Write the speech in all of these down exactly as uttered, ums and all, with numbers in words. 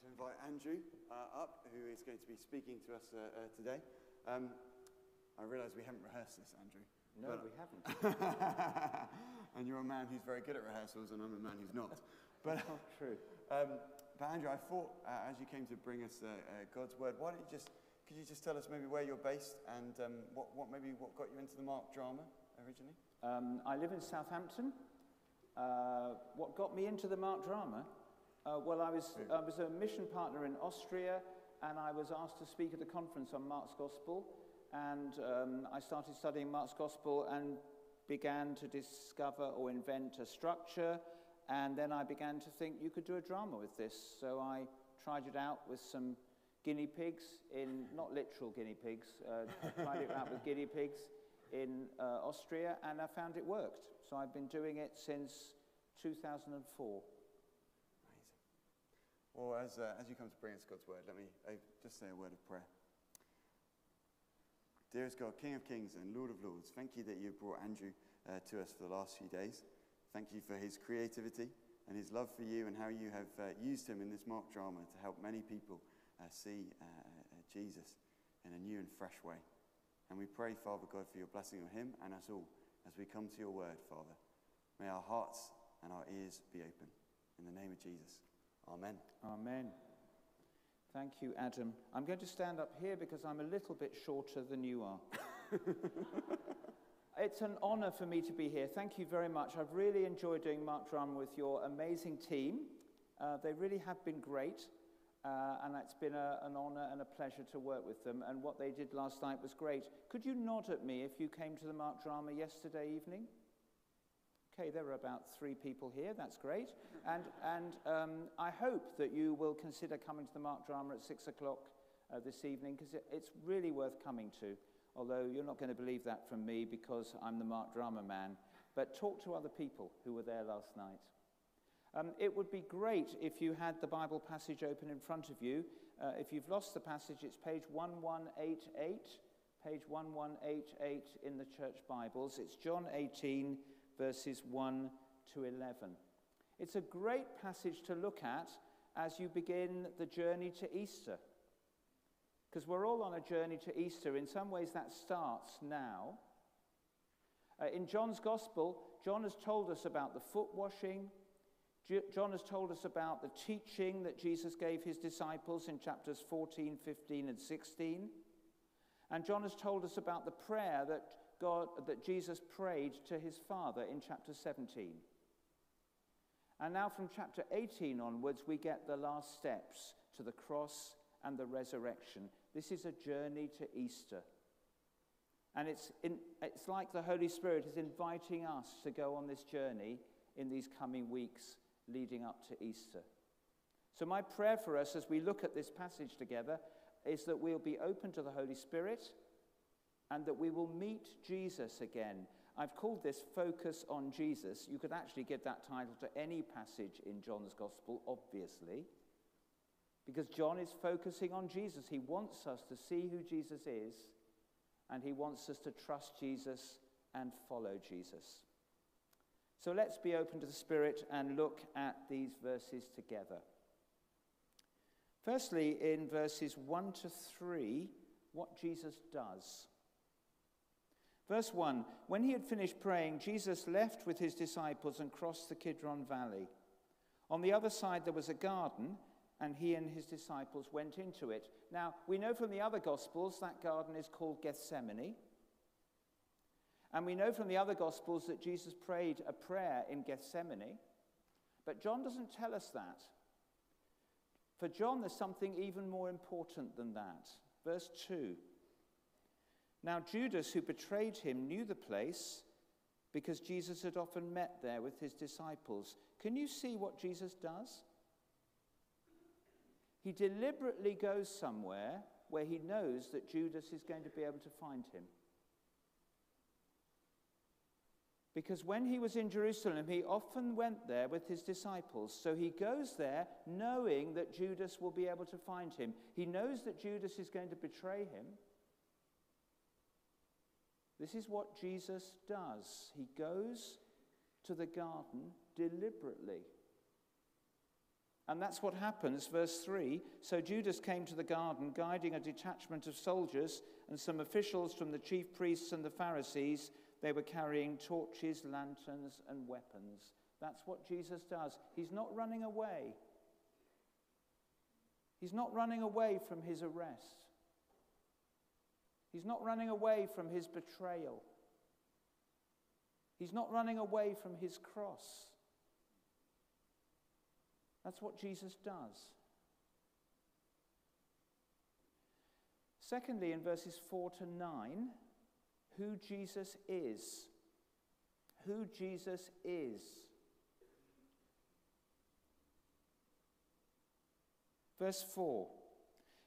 to invite Andrew uh, up, who is going to be speaking to us uh, uh, today. Um, I realise we haven't rehearsed this, Andrew. No, but we haven't. And you're a man who's very good at rehearsals, and I'm a man who's not. But oh, true. Um, but Andrew, I thought uh, as you came to bring us uh, uh, God's word, why don't you just could you just tell us maybe where you're based and um, what what maybe what got you into the Mark Drama originally? Um, I live in Southampton. Uh, what got me into the Mark Drama? Uh, well, I was I was a mission partner in Austria, and I was asked to speak at a conference on Mark's Gospel. And um, I started studying Mark's Gospel and began to discover or invent a structure. And then I began to think you could do a drama with this. So I tried it out with some guinea pigs, in not literal guinea pigs, uh, tried it out with guinea pigs in uh, Austria, and I found it worked. So I've been doing it since two thousand four. Amazing. Well, as, uh, as you come to bring us God's word, let me uh, just say a word of prayer. Dearest God, King of Kings and Lord of Lords, thank you that you brought Andrew uh, to us for the last few days. Thank you for his creativity and his love for you and how you have uh, used him in this Mark Drama to help many people uh, see uh, uh, Jesus in a new and fresh way. And we pray, Father God, for your blessing on him and us all as we come to your word, Father. May our hearts and our ears be open. In the name of Jesus. Amen. Amen. Thank you, Adam. I'm going to stand up here because I'm a little bit shorter than you are. It's an honor for me to be here. Thank you very much. I've really enjoyed doing Mark Drama with your amazing team. Uh, they really have been great, uh, and it's been a, an honor and a pleasure to work with them, and what they did last night was great. Could you nod at me if you came to the Mark Drama yesterday evening? Okay, there are about three people here. That's great. And, and um, I hope that you will consider coming to the Mark Drama at six o'clock uh, this evening, because it, it's really worth coming to. Although you're not going to believe that from me because I'm the Mark Drama man. But talk to other people who were there last night. Um, it would be great if you had the Bible passage open in front of you. Uh, if you've lost the passage, it's page one one eight eight. Page one one eight eight in the church Bibles. It's John eighteen, verses one to eleven. It's a great passage to look at as you begin the journey to Easter. Because we're all on a journey to Easter. In some ways, that starts now. Uh, in John's Gospel, John has told us about the foot washing. J- John has told us about the teaching that Jesus gave his disciples in chapters fourteen, fifteen, and sixteen. And John has told us about the prayer that, God, that Jesus prayed to his Father in chapter seventeen. And now from chapter eighteen onwards, we get the last steps to the cross and the resurrection. This is a journey to Easter. And it's, in, it's like the Holy Spirit is inviting us to go on this journey in these coming weeks leading up to Easter. So my prayer for us as we look at this passage together is that we'll be open to the Holy Spirit and that we will meet Jesus again. I've called this Focus on Jesus. You could actually give that title to any passage in John's Gospel, obviously. Because John is focusing on Jesus. He wants us to see who Jesus is, and he wants us to trust Jesus and follow Jesus. So let's be open to the Spirit and look at these verses together. Firstly, in verses one to three, what Jesus does. Verse one, when he had finished praying, Jesus left with his disciples and crossed the Kidron Valley. On the other side there was a garden, and he and his disciples went into it. Now, we know from the other Gospels that garden is called Gethsemane. And we know from the other Gospels that Jesus prayed a prayer in Gethsemane. But John doesn't tell us that. For John, there's something even more important than that. Verse two. Now, Judas, who betrayed him, knew the place because Jesus had often met there with his disciples. Can you see what Jesus does? He deliberately goes somewhere where he knows that Judas is going to be able to find him. Because when he was in Jerusalem, he often went there with his disciples. So he goes there knowing that Judas will be able to find him. He knows that Judas is going to betray him. This is what Jesus does. He goes to the garden deliberately. And that's what happens, verse three. So Judas came to the garden, guiding a detachment of soldiers and some officials from the chief priests and the Pharisees. They were carrying torches, lanterns, and weapons. That's what Jesus does. He's not running away. He's not running away from his arrest. He's not running away from his betrayal. He's not running away from his cross. That's what Jesus does. Secondly, in verses four to nine, who Jesus is. Who Jesus is. Verse four.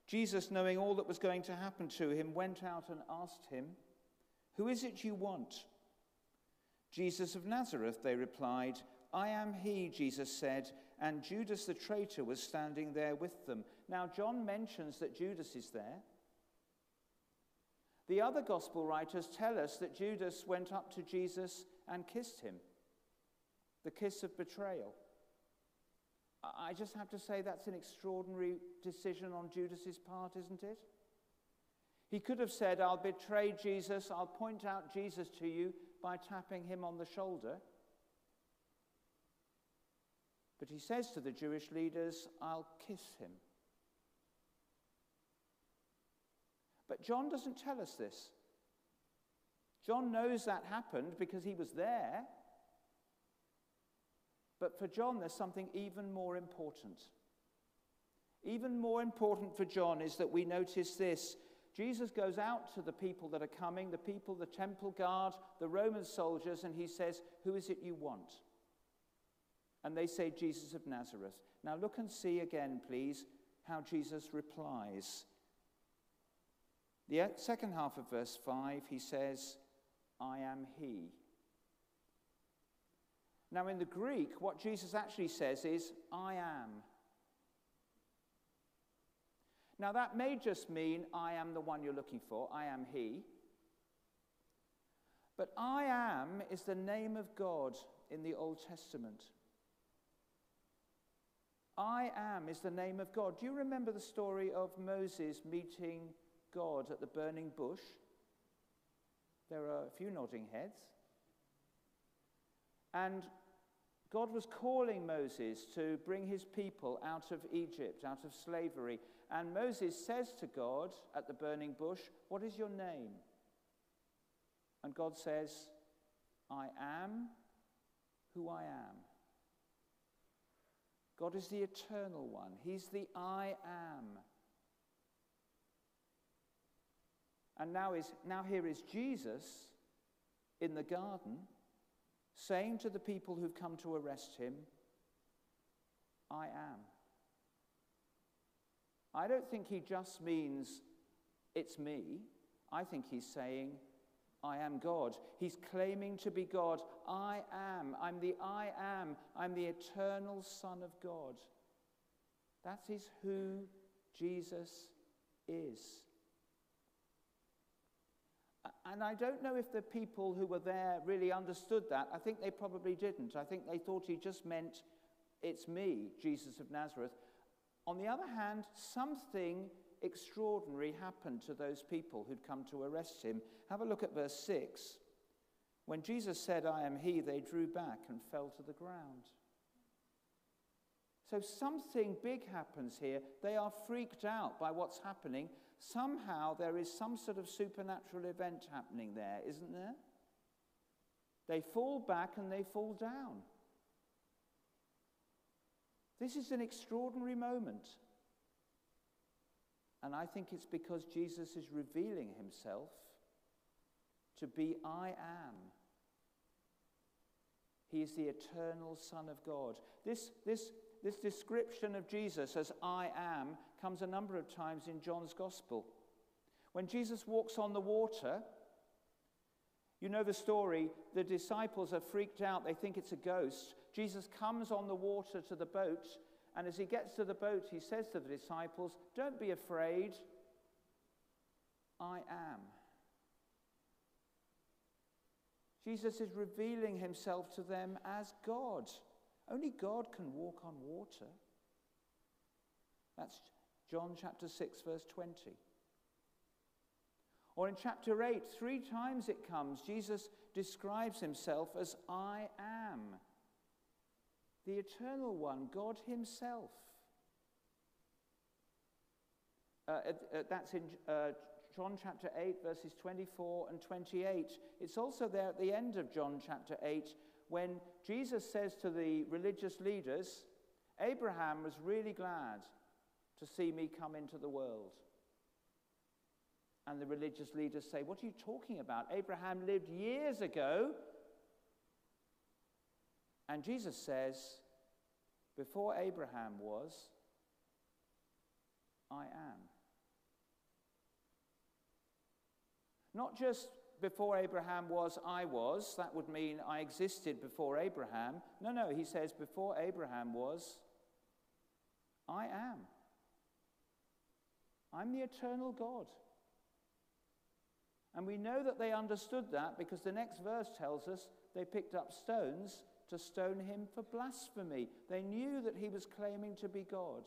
Jesus, knowing all that was going to happen to him, went out and asked him, "Who is it you want?" "Jesus of Nazareth," they replied. "I am he," Jesus said, and Judas the traitor was standing there with them. Now, John mentions that Judas is there. The other gospel writers tell us that Judas went up to Jesus and kissed him, the kiss of betrayal. I just have to say that's an extraordinary decision on Judas's part, isn't it? He could have said, "I'll betray Jesus, I'll point out Jesus to you by tapping him on the shoulder." But he says to the Jewish leaders, "I'll kiss him." But John doesn't tell us this. John knows that happened because he was there. But for John, there's something even more important. Even more important for John is that we notice this. Jesus goes out to the people that are coming, the people, the temple guard, the Roman soldiers, and he says, "Who is it you want?" And they say, "Jesus of Nazareth." Now look and see again, please, how Jesus replies. The second half of verse five, he says, "I am he." Now in the Greek, what Jesus actually says is, "I am." Now that may just mean, "I am the one you're looking for, I am he." But "I am" is the name of God in the Old Testament. "I am" is the name of God. Do you remember the story of Moses meeting God at the burning bush? There are a few nodding heads. And God was calling Moses to bring his people out of Egypt, out of slavery. And Moses says to God at the burning bush, "What is your name?" And God says, "I am who I am." God is the eternal one. He's the I am. And now, is, now here is Jesus in the garden saying to the people who've come to arrest him, "I am." I don't think he just means, "It's me." I think he's saying, "I am God." He's claiming to be God. "I am. I'm the I am. I'm the eternal Son of God." That is who Jesus is. And I don't know if the people who were there really understood that. I think they probably didn't. I think they thought he just meant, "It's me, Jesus of Nazareth." On the other hand, something extraordinary happened to those people who'd come to arrest him. Have a look at verse six. When Jesus said, "I am he," they drew back and fell to the ground. So something big happens here. They are freaked out by what's happening. Somehow there is some sort of supernatural event happening there, isn't there? They fall back and they fall down. This is an extraordinary moment. And I think it's because Jesus is revealing himself to be I am. He is the eternal Son of God. This, this, this description of Jesus as I am comes a number of times in John's Gospel. When Jesus walks on the water, you know the story, the disciples are freaked out, they think it's a ghost. Jesus comes on the water to the boat, and as he gets to the boat, he says to the disciples, "Don't be afraid, I am." Jesus is revealing himself to them as God. Only God can walk on water. That's John chapter six, verse twenty. Or in chapter eight, three times it comes, Jesus describes himself as I am, the eternal one, God himself. Uh, that's in uh, John chapter eight, verses twenty-four and twenty-eight. It's also there at the end of John chapter eight, when Jesus says to the religious leaders, Abraham was really glad to see me come into the world. And the religious leaders say, what are you talking about? Abraham lived years ago. And Jesus says, before Abraham was, I am. Not just before Abraham was, I was. That would mean I existed before Abraham. No, no, he says, before Abraham was, I am. I'm the eternal God. And we know that they understood that because the next verse tells us they picked up stones to stone him for blasphemy. They knew that he was claiming to be God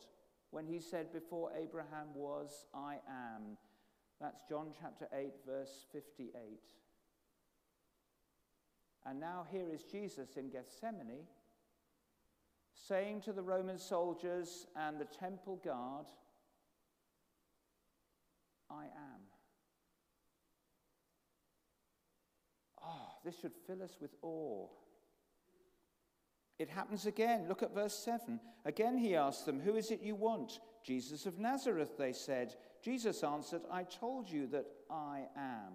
when he said, before Abraham was, I am. That's John chapter eight, verse fifty-eight. And now here is Jesus in Gethsemane saying to the Roman soldiers and the temple guard, I am. Oh, this should fill us with awe. It happens again. Look at verse seven. Again he asked them, who is it you want? Jesus of Nazareth, they said. Jesus answered, I told you that I am.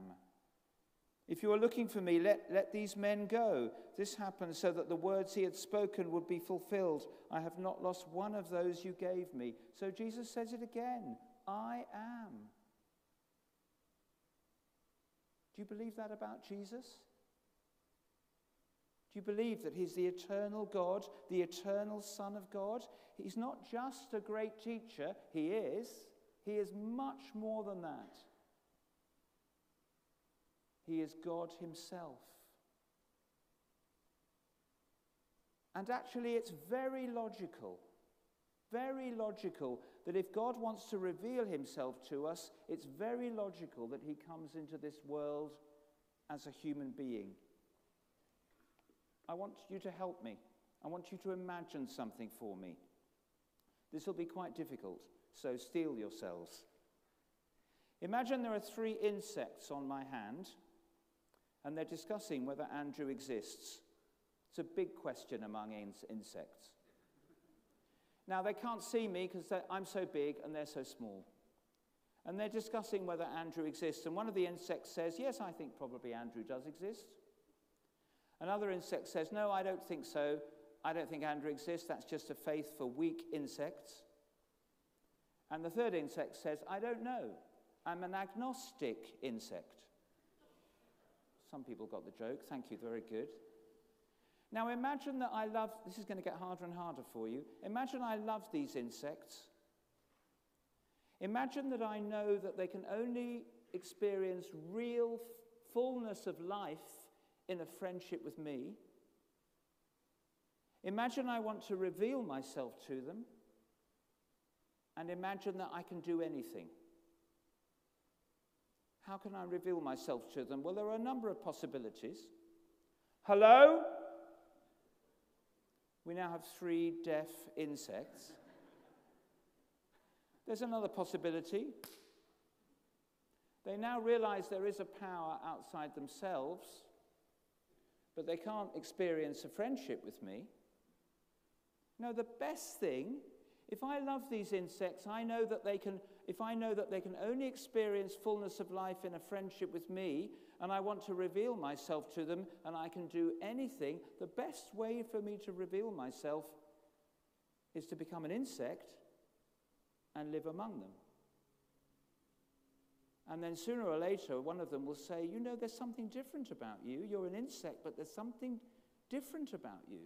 If you are looking for me, let, let these men go. This happened so that the words he had spoken would be fulfilled. I have not lost one of those you gave me. So Jesus says it again, I am. Do you believe that about Jesus? Do you believe that he's the eternal God, the eternal Son of God? He's not just a great teacher. He is. He is much more than that. He is God himself. And actually, it's very logical, very logical that if God wants to reveal himself to us, it's very logical that he comes into this world as a human being. I want you to help me. I want you to imagine something for me. This will be quite difficult, so steel yourselves. Imagine there are three insects on my hand, and they're discussing whether Andrew exists. It's a big question among in- insects. Now, they can't see me because I'm so big and they're so small. And they're discussing whether Andrew exists, and one of the insects says, yes, I think probably Andrew does exist. Another insect says, no, I don't think so. I don't think Andrew exists. That's just a faith for weak insects. And the third insect says, I don't know. I'm an agnostic insect. Some people got the joke. Thank you. Very good. Now imagine that I love, this is going to get harder and harder for you. Imagine I love these insects. Imagine that I know that they can only experience real fullness of life in a friendship with me. Imagine I want to reveal myself to them, and imagine that I can do anything. How can I reveal myself to them? Well, there are a number of possibilities. Hello? We now have three deaf insects. There's another possibility. They now realize there is a power outside themselves, but they can't experience a friendship with me. No, the best thing, if I love these insects, I know that they can, if I know that they can only experience fullness of life in a friendship with me, and I want to reveal myself to them, and I can do anything, the best way for me to reveal myself is to become an insect and live among them. And then sooner or later, one of them will say, you know, there's something different about you. You're an insect, but there's something different about you.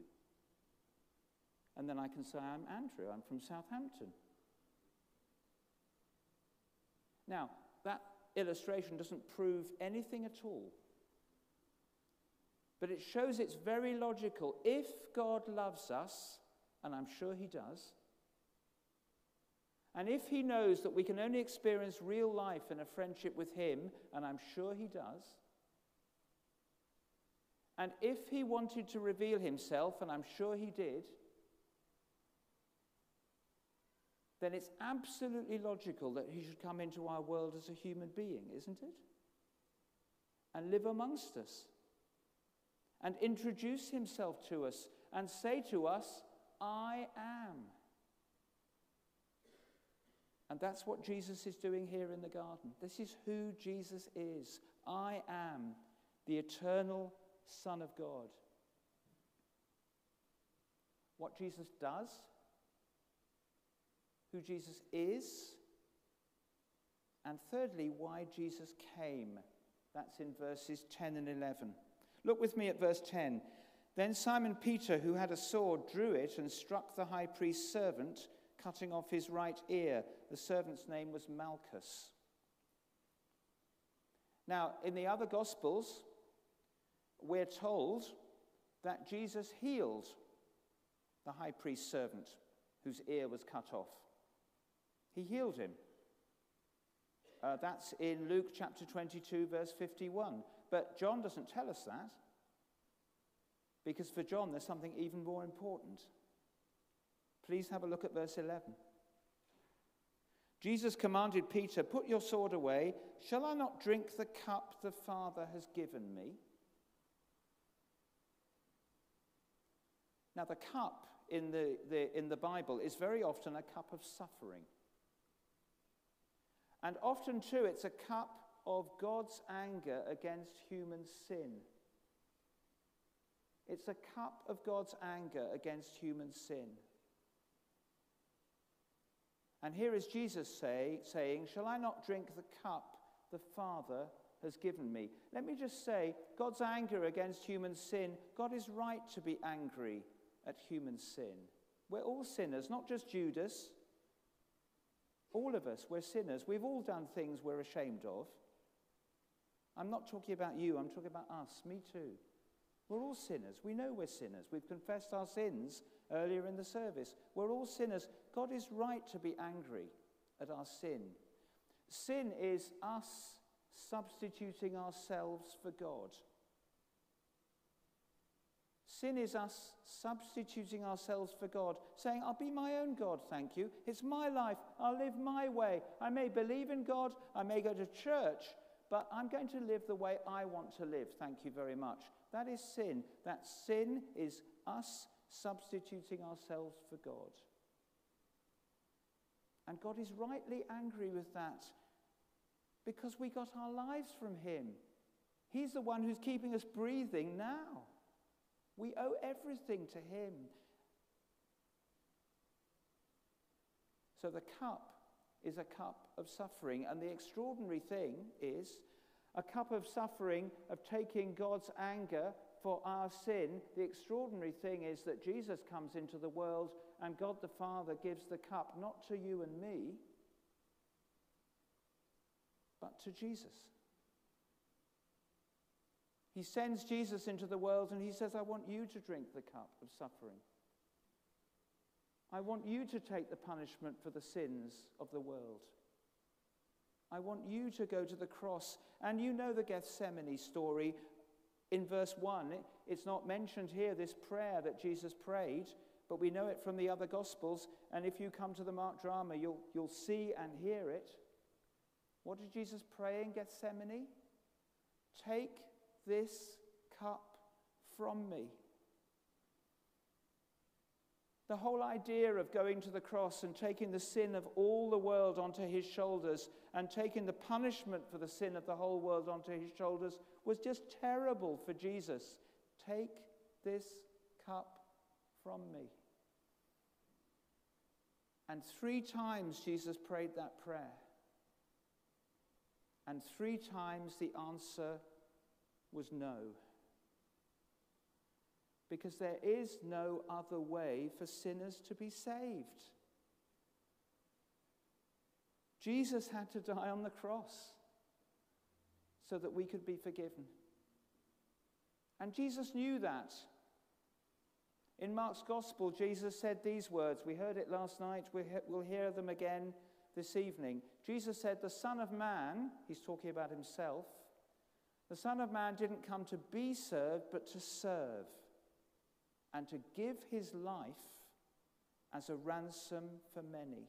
And then I can say, I'm Andrew. I'm from Southampton. Now, that illustration doesn't prove anything at all. But it shows it's very logical. If God loves us, and I'm sure he does, And if he knows that we can only experience real life in a friendship with him, and I'm sure he does, and if he wanted to reveal himself, and I'm sure he did, then it's absolutely logical that he should come into our world as a human being, isn't it? And live amongst us, and introduce himself to us, and say to us, I am. And that's what Jesus is doing here in the garden. This is who Jesus is. I am the eternal Son of God. What Jesus does, who Jesus is, and thirdly, why Jesus came. That's in verses ten and eleven. Look with me at verse ten. Then Simon Peter, who had a sword, drew it and struck the high priest's servant, cutting off his right ear. The servant's name was Malchus. Now, in the other Gospels, we're told that Jesus healed the high priest's servant whose ear was cut off. He healed him. Uh, that's in Luke chapter twenty-two, verse fifty-one. But John doesn't tell us that, because for John there's something even more important. Please have a look at verse eleven. Jesus commanded Peter, put your sword away. Shall I not drink the cup the Father has given me? Now, the cup in the, the, in the Bible is very often a cup of suffering. And often, too, it's a cup of God's anger against human sin. It's a cup of God's anger against human sin. And here is Jesus say, saying, shall I not drink the cup the Father has given me? Let me just say, God's anger against human sin, God is right to be angry at human sin. We're all sinners, not just Judas. All of us, we're sinners. We've all done things we're ashamed of. I'm not talking about you, I'm talking about us, me too. We're all sinners. We know we're sinners. We've confessed our sins earlier in the service. We're all sinners. God is right to be angry at our sin. Sin is us substituting ourselves for God. Sin is us substituting ourselves for God, saying, I'll be my own God, thank you. It's my life. I'll live my way. I may believe in God. I may go to church, but I'm going to live the way I want to live, thank you very much. That is sin. That sin is us substituting ourselves for God. And God is rightly angry with that, because we got our lives from him. He's the one who's keeping us breathing now. We owe everything to him. So the cup is a cup of suffering. And the extraordinary thing is a cup of suffering, of taking God's anger for our sin. The extraordinary thing is that Jesus comes into the world and God the Father gives the cup not to you and me, but to Jesus. He sends Jesus into the world and he says, I want you to drink the cup of suffering. I want you to take the punishment for the sins of the world. I want you to go to the cross. And you know the Gethsemane story. In verse one, it's not mentioned here, this prayer that Jesus prayed, but we know it from the other Gospels. And if you come to the Mark Drama, you'll, you'll see and hear it. What did Jesus pray in Gethsemane? Take this cup from me. The whole idea of going to the cross and taking the sin of all the world onto his shoulders and taking the punishment for the sin of the whole world onto his shoulders was just terrible for Jesus. Take this cup from me. And three times Jesus prayed that prayer. And three times the answer was no. Because there is no other way for sinners to be saved. Jesus had to die on the cross so that we could be forgiven. And Jesus knew that. In Mark's Gospel, Jesus said these words. We heard it last night. We'll hear them again this evening. Jesus said, the Son of Man, he's talking about himself, the Son of Man didn't come to be served, but to serve and to give his life as a ransom for many.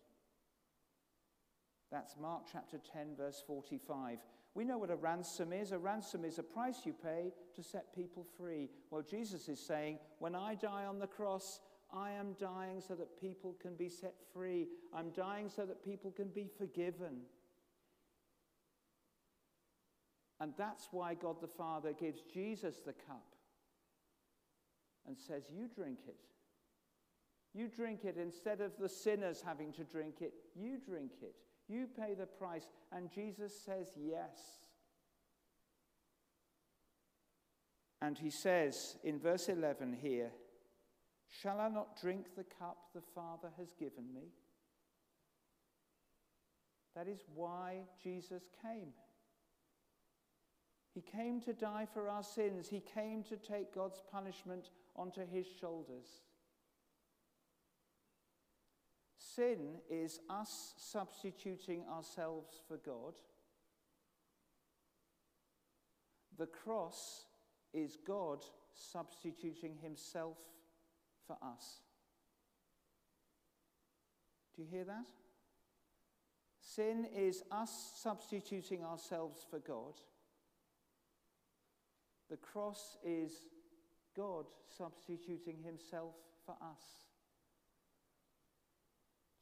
That's Mark chapter ten, verse forty-five. We know what a ransom is. A ransom is a price you pay to set people free. Well, Jesus is saying, when I die on the cross, I am dying so that people can be set free. I'm dying so that people can be forgiven. And that's why God the Father gives Jesus the cup and says, you drink it. You drink it instead of the sinners having to drink it. You drink it. You pay the price. And Jesus says yes. And he says in verse eleven here, shall I not drink the cup the Father has given me? That is why Jesus came. He came to die for our sins. He came to take God's punishment onto his shoulders. Sin is us substituting ourselves for God. The cross is God substituting himself for us. Do you hear that? Sin is us substituting ourselves for God. The cross is God substituting himself for us.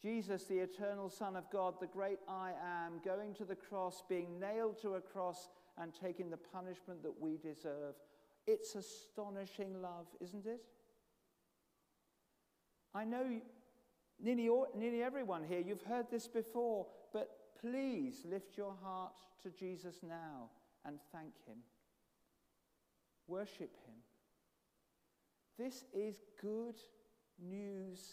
Jesus, the eternal Son of God, the great I am, going to the cross, being nailed to a cross and taking the punishment that we deserve. It's astonishing love, isn't it? I know nearly, all, nearly everyone here, you've heard this before, but please lift your heart to Jesus now and thank him. Worship him. This is good news.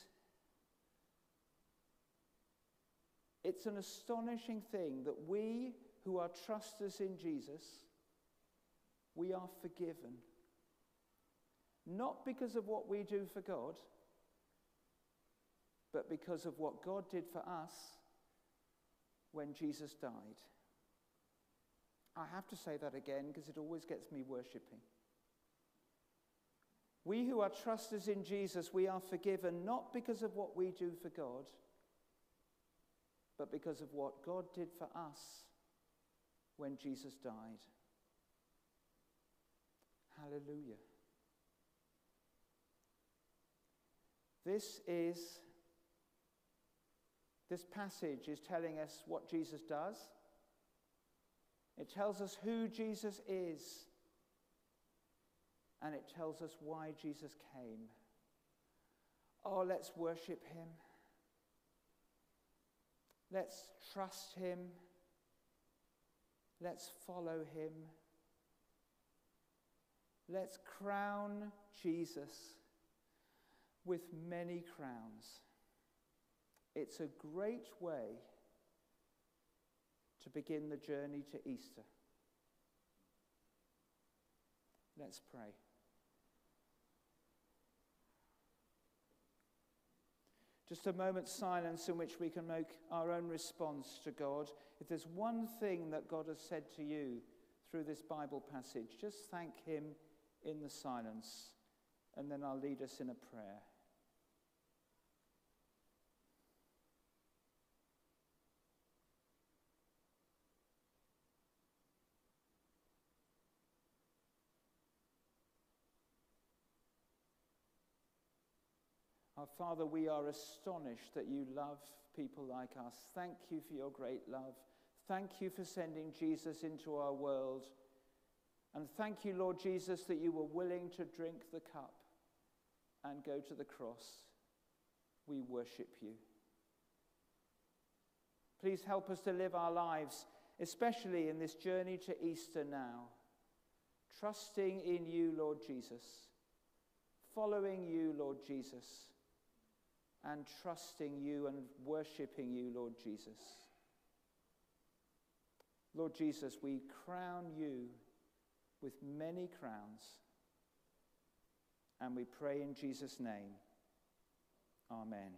It's an astonishing thing that we who are trusters in Jesus, we are forgiven. Not because of what we do for God, but because of what God did for us when Jesus died. I have to say that again because it always gets me worshipping. We who are trusters in Jesus, we are forgiven not because of what we do for God, but because of what God did for us when Jesus died. Hallelujah. This is, this passage is telling us what Jesus does. It tells us who Jesus is. And it tells us why Jesus came. Oh, let's worship him. Let's trust him. Let's follow him. Let's crown Jesus with many crowns. It's a great way to begin the journey to Easter. Let's pray. Just a moment's silence in which we can make our own response to God. If there's one thing that God has said to you through this Bible passage, just thank him in the silence, and then I'll lead us in a prayer. Our Father, we are astonished that you love people like us. Thank you for your great love. Thank you for sending Jesus into our world. And thank you, Lord Jesus, that you were willing to drink the cup and go to the cross. We worship you. Please help us to live our lives, especially in this journey to Easter now, trusting in you, Lord Jesus, following you, Lord Jesus, and trusting you and worshipping you, Lord Jesus. Lord Jesus, we crown you with many crowns and we pray in Jesus' name. Amen.